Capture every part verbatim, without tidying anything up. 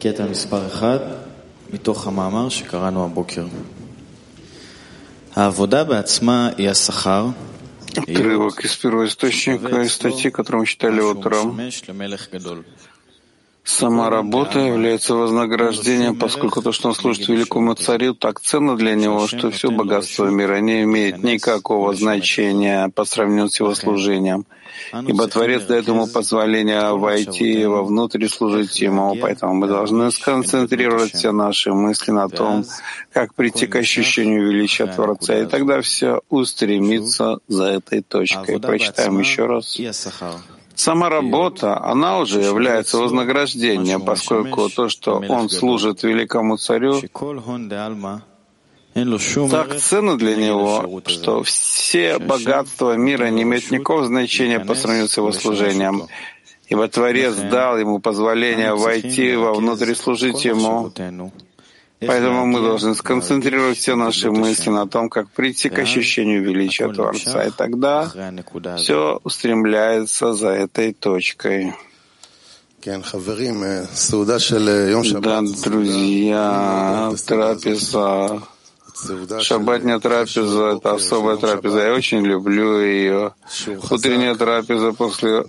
קטע מספר אחד, מתוך המאמר שקראנו הבוקר. העבודה בעצמה היא השכר. Отрывок из первоисточника, из статьи, которую мы читали утром. Сама работа является вознаграждением, поскольку то, что он служит великому царю, так ценно для него, что все богатство мира не имеет никакого значения по сравнению с его служением. Ибо Творец дает ему позволение войти вовнутрь и служить ему. Поэтому мы должны сконцентрировать все наши мысли на том, как прийти к ощущению величия Творца, и тогда все устремится за этой точкой. Прочитаем еще раз. Сама работа, она уже является вознаграждением, поскольку то, что он служит великому царю, так ценно для него, что все богатства мира не имеют никакого значения по сравнению с его служением, ибо Творец дал ему позволение войти вовнутрь и служить ему. Поэтому мы должны сконцентрировать все наши мысли на том, как прийти к ощущению величия Творца, и тогда все устремляется за этой точкой. Да, друзья, трапеза, шаббатняя трапеза — это особая трапеза, я очень люблю ее. Утренняя трапеза после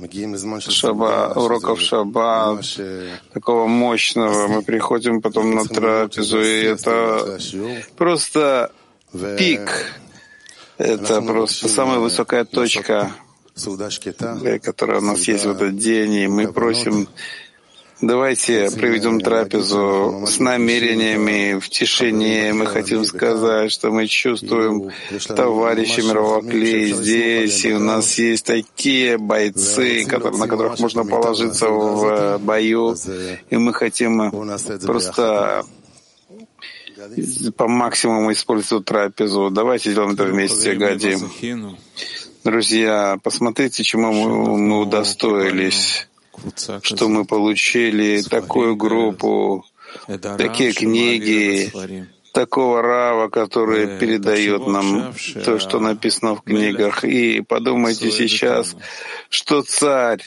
шаба, уроков шаббат, такого мощного, мы приходим потом на трапезу, и это просто пик, это просто самая высокая точка, которая у нас есть в этот день, и мы просим: давайте проведем трапезу с намерениями, в тишине. Мы хотим сказать, что мы чувствуем товарища мирового клея здесь, и у нас есть такие бойцы, которые, на которых можно положиться в бою, и мы хотим просто по максимуму использовать трапезу. Давайте сделаем это вместе, Гади. Друзья, посмотрите, чему мы удостоились, что мы получили такую группу, такие книги, такого рава, который передает нам то, что написано в книгах. И подумайте сейчас, что царь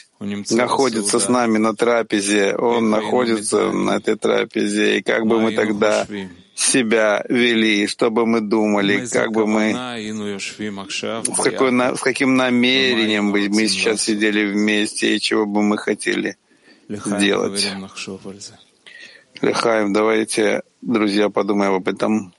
находится с нами на трапезе, он находится на этой трапезе, и как бы мы тогда себя вели, что бы мы думали, как бы мы, с, какой, с каким намерением бы мы сейчас сидели вместе и чего бы мы хотели делать. Лехаем, давайте, друзья, подумаем об этом.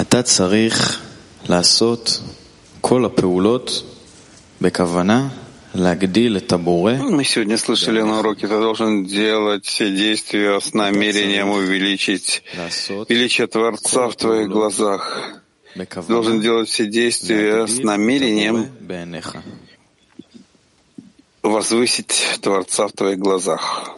אתה צריך לעשות כל הפעולות בכוונה להגדיל את הבורא. Мы сегодня слышали на уроке, ты должен делать все действия с намерением увеличить величие Творца в твоих глазах. Ты должен делать все действия с намерением возвысить Творца в твоих глазах.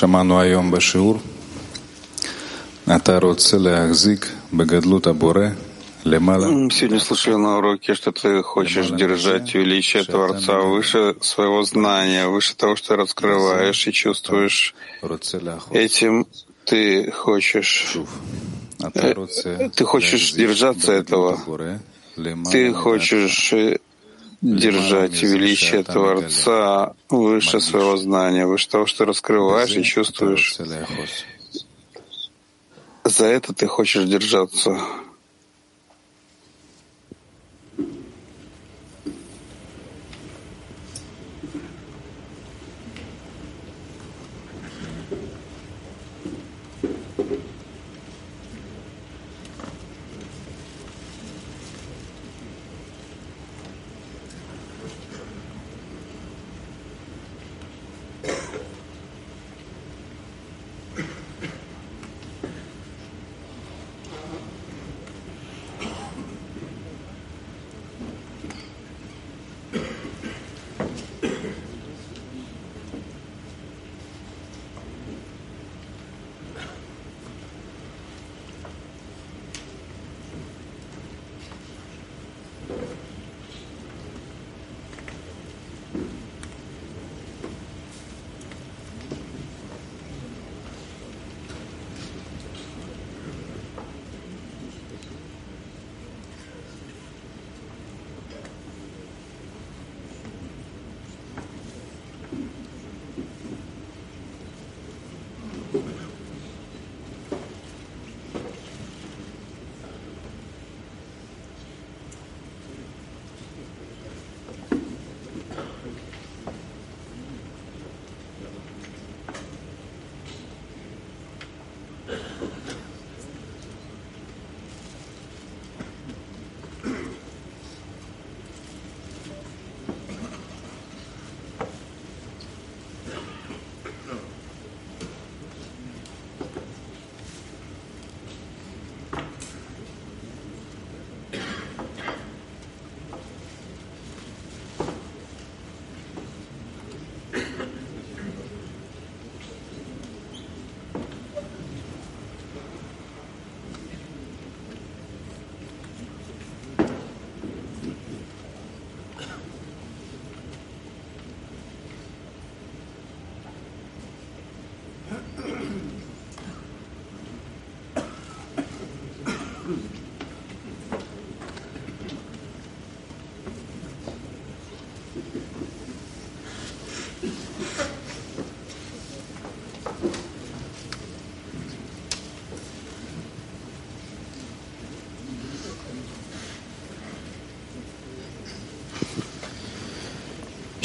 שמענו היום בשיעור, אתה רוצה להחזיק בגדלות הבורא למעלה. Сегодня слышали на уроке, что ты хочешь держать величие Творца выше своего знания, выше того, что раскрываешь и чувствуешь. Этим ты хочешь, ты хочешь держаться этого. Ты хочешь держать величие Творца выше своего знания, выше того, что раскрываешь и чувствуешь. За это ты хочешь держаться.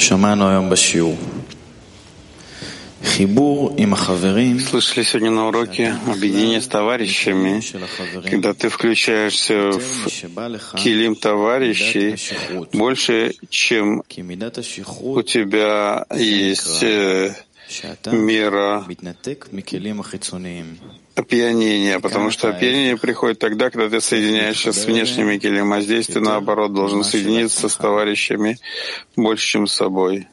שמענו היום בשיעור Слышали сегодня на уроке объединение с товарищами, когда ты включаешься в килим товарищей больше, чем у тебя есть мера опьянения, потому что опьянение приходит тогда, когда ты соединяешься с внешними килим, а здесь ты, наоборот, должен соединиться с товарищами больше, чем с собой.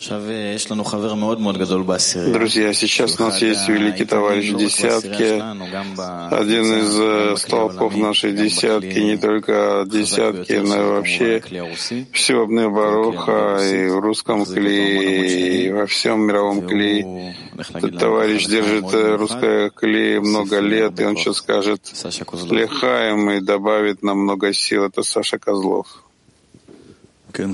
Друзья, сейчас у нас есть великий товарищ десятки, один из столпов нашей десятки, не только десятки, но и вообще всего Бней Баруха, и в русском клее, и во всем мировом клее. Этот товарищ держит русское клей много лет, и он сейчас скажет «Лехаем» и добавит нам много сил. Это Саша Козлов. Да,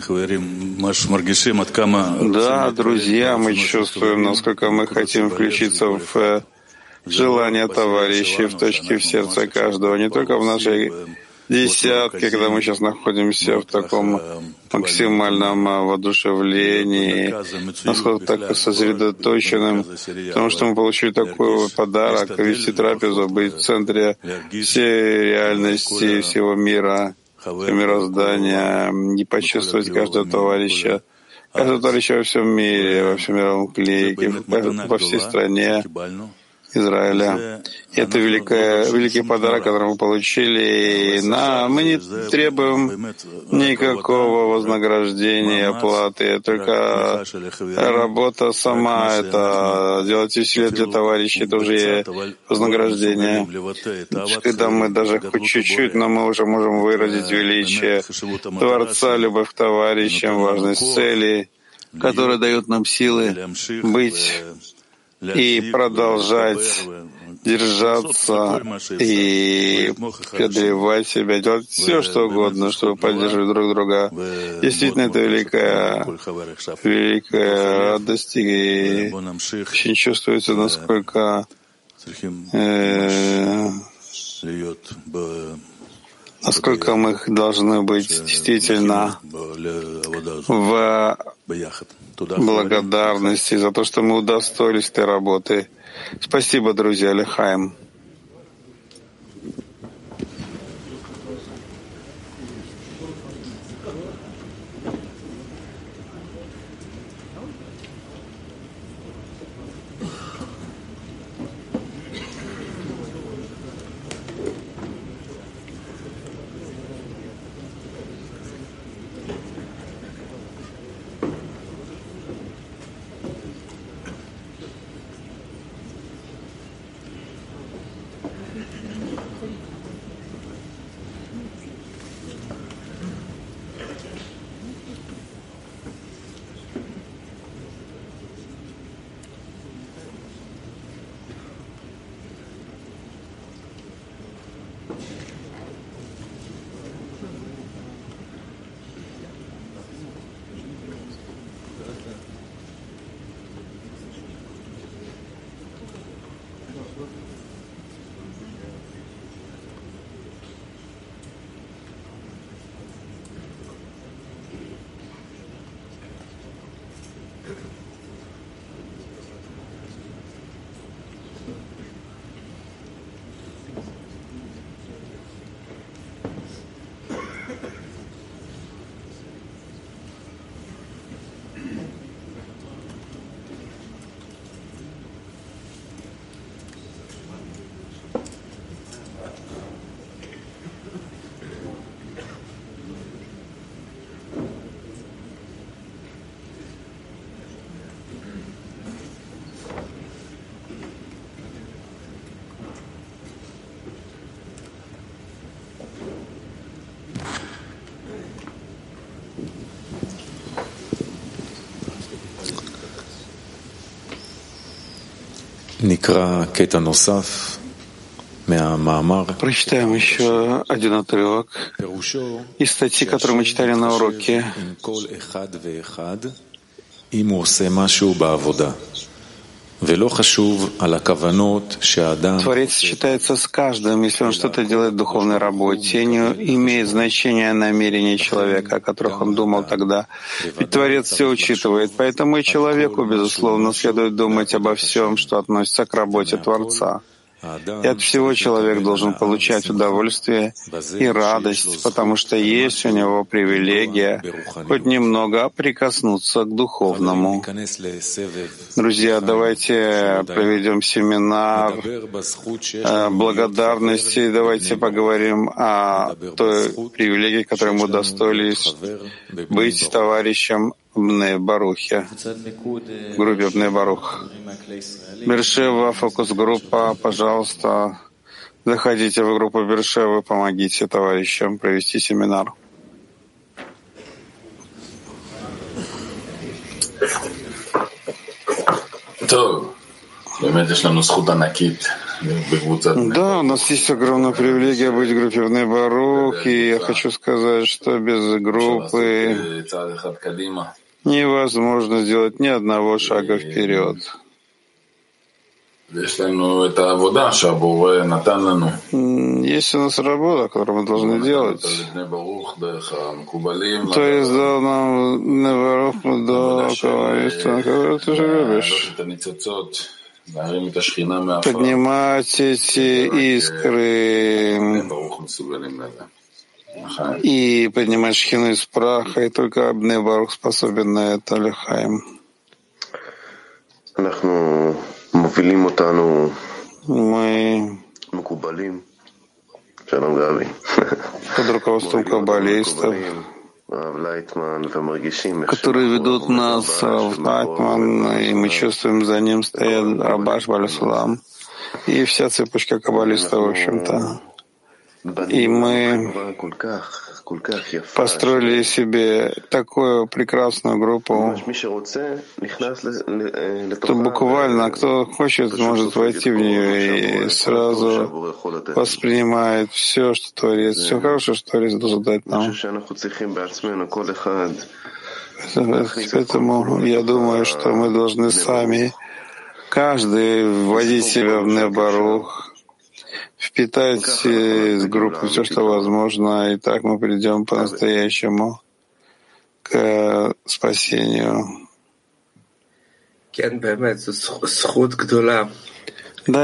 друзья, мы чувствуем, насколько мы хотим включиться в желание товарищей, в точки в сердце каждого, не только в нашей десятке, когда мы сейчас находимся в таком максимальном воодушевлении, насколько так сосредоточенным, потому что мы получили такой подарок — вести трапезу, быть в центре всей реальности всего мира, мироздания, и почувствовать каждого товарища, каждого товарища во всем мире, во всем мировом клее, во всей стране Израиля. И это великая, великий подарок, который мы получили. И на, мы не требуем никакого вознаграждения, оплаты, только работа сама, это делать усилия для товарищей, это уже вознаграждение. Когда мы даже хоть чуть-чуть, но мы уже можем выразить величие Творца, любовь к товарищам, важность цели, которые дают нам силы быть и продолжать держаться и преодолевать себя, делать все, что угодно, чтобы поддерживать друг друга. Действительно, это великая, великая радость, и очень чувствуется, насколько э, насколько мы должны быть действительно в благодарности за то, что мы удостоились этой работы. Спасибо, друзья. Лехаем. Прочитаем еще один отрывок из статьи, которую мы читали на уроке. Творец считается с каждым, если он что-то делает в духовной работе, не имеет значения намерения человека, о которых он думал тогда. Ведь Творец все учитывает, поэтому и человеку, безусловно, следует думать обо всем, что относится к работе Творца. И от всего человек должен получать удовольствие и радость, потому что есть у него привилегия хоть немного прикоснуться к духовному. Друзья, давайте проведем семинар благодарности, давайте поговорим о той привилегии, которой мы удостоились быть товарищем Бней Барухе, в группе Бней Барух. Бершева, фокус-группа, пожалуйста, заходите в группу Бершевы, помогите товарищам провести семинар. Да, у нас есть огромная привилегия быть в группе Бней Барух, и я хочу сказать, что без группы невозможно сделать ни одного шага вперед. Есть у нас работа, которую мы должны делать. То есть дал нам Бней Барух, да, кого ты же любишь. Поднимать эти искры и поднимать шхину из праха, и только Бней Барух способен на это, Лехаим. Мы под руководством каббалистов, которые ведут нас в Лайтман, и мы чувствуем, за ним стоят РАБАШ, Бааль Сулам, и вся цепочка каббалистов, в общем-то. И мы построили себе такую прекрасную группу, что буквально кто хочет, может войти в нее и сразу воспринимает все, что Творец, все хорошее, что Творец должен дать нам. Поэтому я думаю, что мы должны сами, каждый, вводить себя в Бней Барух, впитать из группы все, что возможно, и так мы придем по-настоящему к спасению. Да,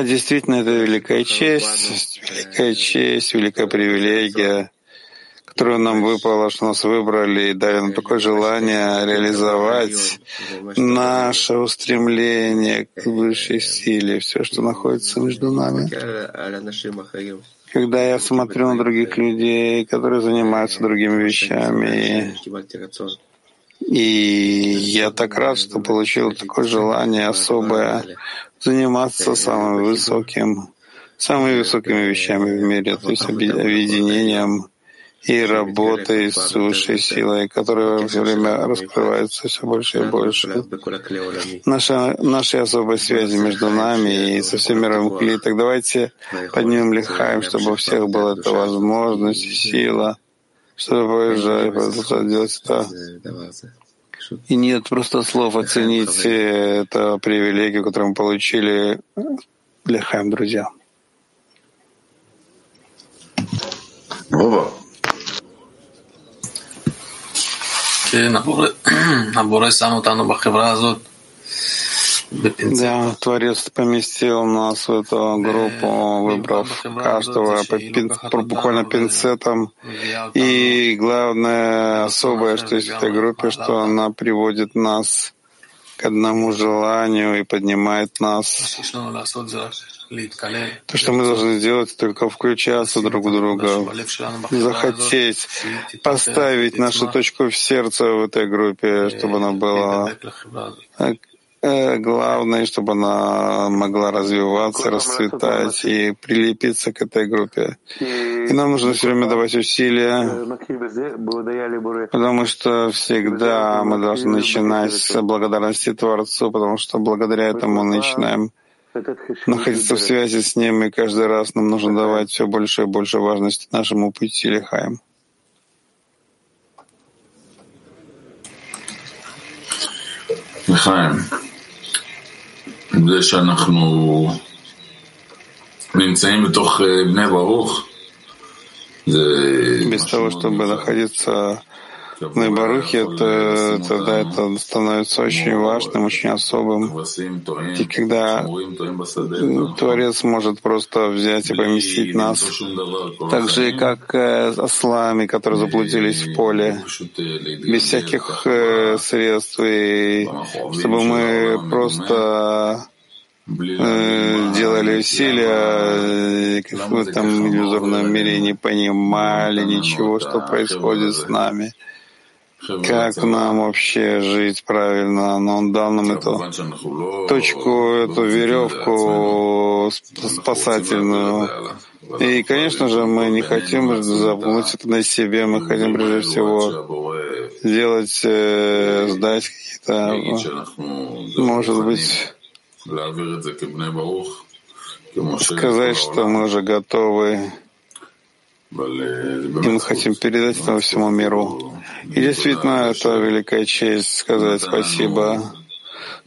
действительно, это великая честь, великая честь, великая привилегия, которую нам выпало, что нас выбрали и дали нам такое желание реализовать наше устремление к высшей силе, все, что находится между нами. Когда я смотрю на других людей, которые занимаются другими вещами, и я так рад, что получил такое желание особое заниматься самым высоким, самыми высокими вещами в мире, то есть объединением и работой с высшей силой, которая все время раскрывается все больше и больше. Наша, наши особые связи между нами и со всем миром Кли. Так давайте поднимем Лихаим, чтобы у всех была эта возможность и сила, чтобы делать это. И нет просто слов оценить эту привилегию, которую мы получили. Лихаим, друзья. Вова. Да, Творец поместил нас в эту группу, выбрав каждого буквально пинцетом. И главное, особое, что есть в этой группе, что она приводит нас к одному желанию и поднимает нас. То, что мы должны сделать, только включаться друг в друга, захотеть, поставить нашу точку в сердце в этой группе, чтобы она была главной, чтобы она могла развиваться, расцветать и прилепиться к этой группе. И нам нужно все время давать усилия, потому что всегда мы должны начинать с благодарности Творцу, потому что благодаря этому мы начинаем находиться в связи с ним, и каждый раз нам нужно давать все больше и больше важности нашему пути, Лихаим. Лихаим, זה שאנחנו נמצאים בתוך בני ברוך, без того, чтобы находиться в Бней Барухе, это, тогда это становится очень важным, очень особым. И когда Творец может просто взять и поместить нас, так же, как ослами, которые заблудились в поле, без всяких средств, и чтобы мы просто делали усилия в этом иллюзорном мире, не понимали ничего, что происходит с нами, как нам вообще жить правильно. Но Он дал нам эту точку, эту веревку спасательную. И, конечно же, мы не хотим заблудить это на себе, мы хотим прежде всего делать, сдать какие-то, может быть, сказать, что мы уже готовы, и мы хотим передать это всему миру. И действительно, это великая честь сказать спасибо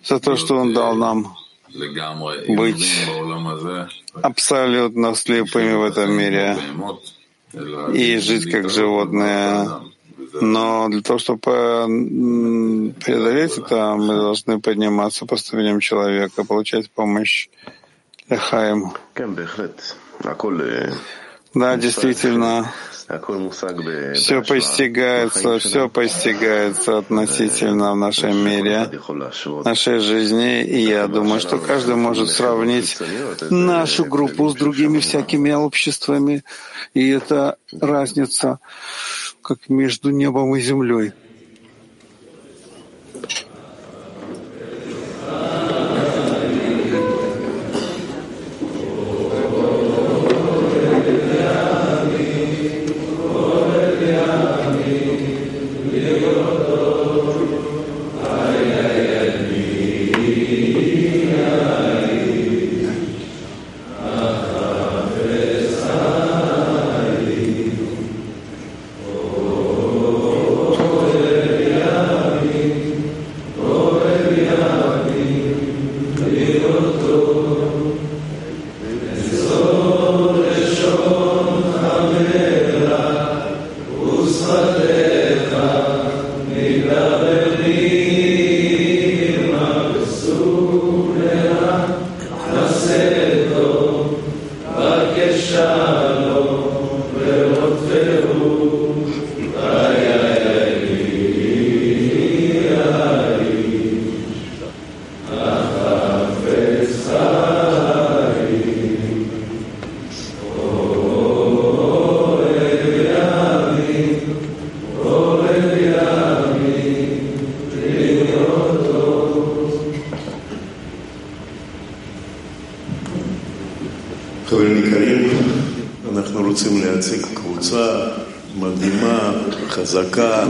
за то, что Он дал нам быть абсолютно слепыми в этом мире и жить как животные. Но для того, чтобы преодолеть это, мы должны подниматься по ступеням человека, получать помощь Лехаим. Да, действительно, все постигается, все постигается относительно в нашем мире, нашей жизни, и я думаю, что каждый может сравнить нашу группу с другими всякими обществами, и это разница как между небом и землей.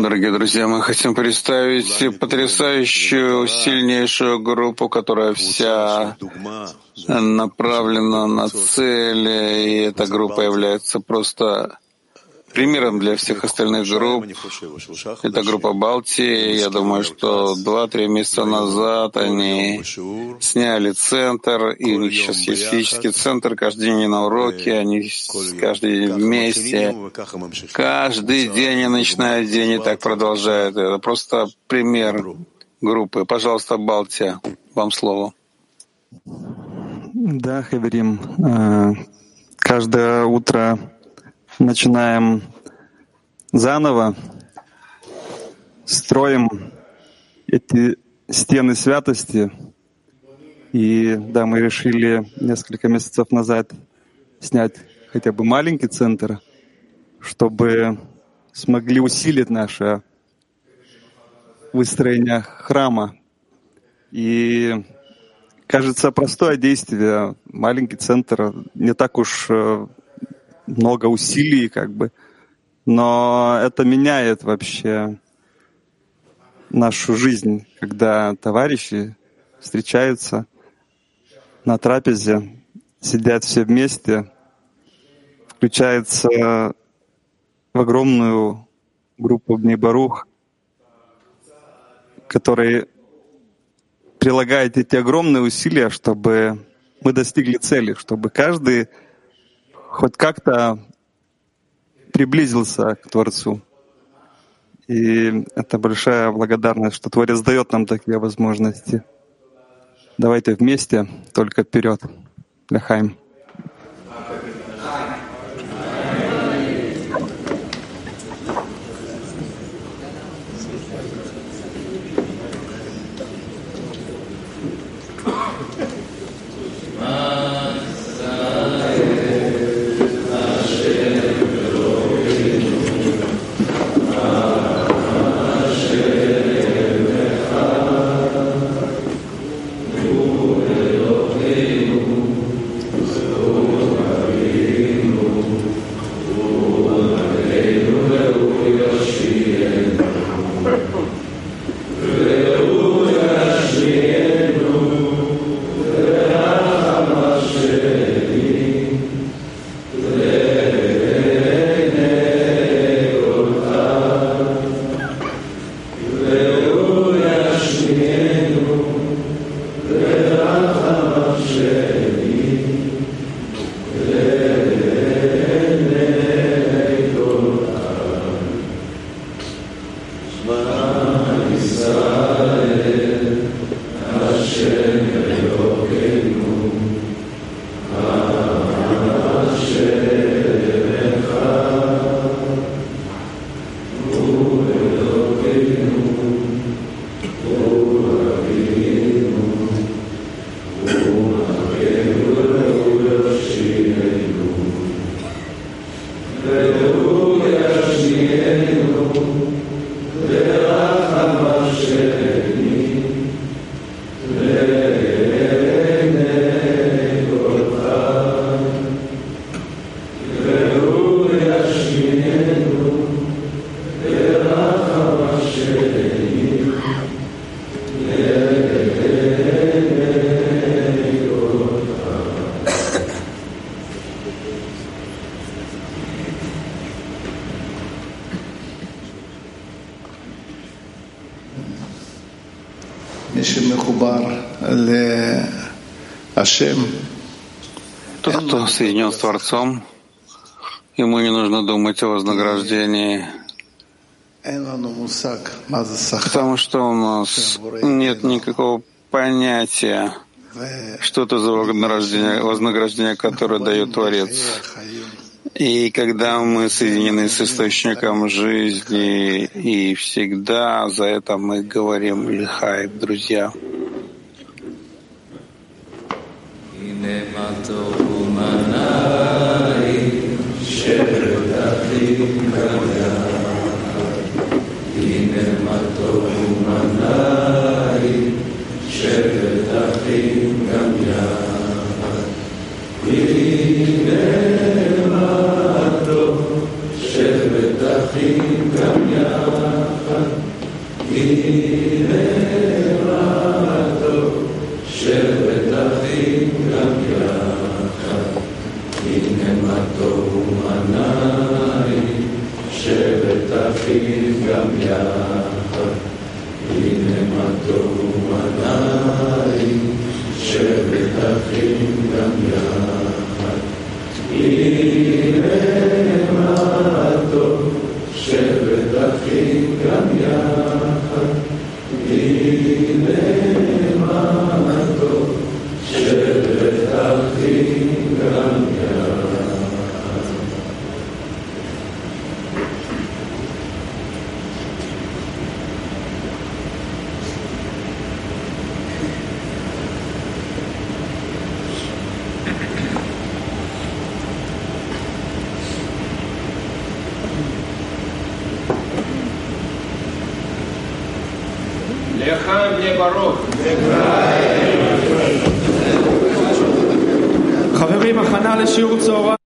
Дорогие друзья, мы хотим представить потрясающую, сильнейшую группу, которая вся направлена на цели, и эта группа является просто примером для всех остальных групп. Это группа Балтии. Я думаю, что два-три месяца назад они сняли центр, и у них сейчас есть физический центр. Каждый день на уроке, они каждый день вместе. Каждый день и начинают день, и так продолжают. Это просто пример группы. Пожалуйста, Балтия, вам слово. Да, Хаверим. Каждое утро начинаем заново, строим эти стены святости. И да, мы решили несколько месяцев назад снять хотя бы маленький центр, чтобы смогли усилить наше выстроение храма. И кажется, простое действие, маленький центр, не так уж много усилий, как бы, но это меняет вообще нашу жизнь, когда товарищи встречаются на трапезе, сидят все вместе, включаются в огромную группу Бней Барух, которые прилагаете эти огромные усилия, чтобы мы достигли цели, чтобы каждый хоть как-то приблизился к Творцу. И это большая благодарность, что Творец дает нам такие возможности. Давайте вместе, только вперед. Лахаим. Тот, кто соединен с Творцом, ему не нужно думать о вознаграждении, потому что у нас нет никакого понятия, что это за вознаграждение, вознаграждение, которое дает Творец. И когда мы соединены с Источником жизни, и всегда за это мы говорим «Лихай», друзья. Бней Барух. חברים, הכנה לשיעור צהריים.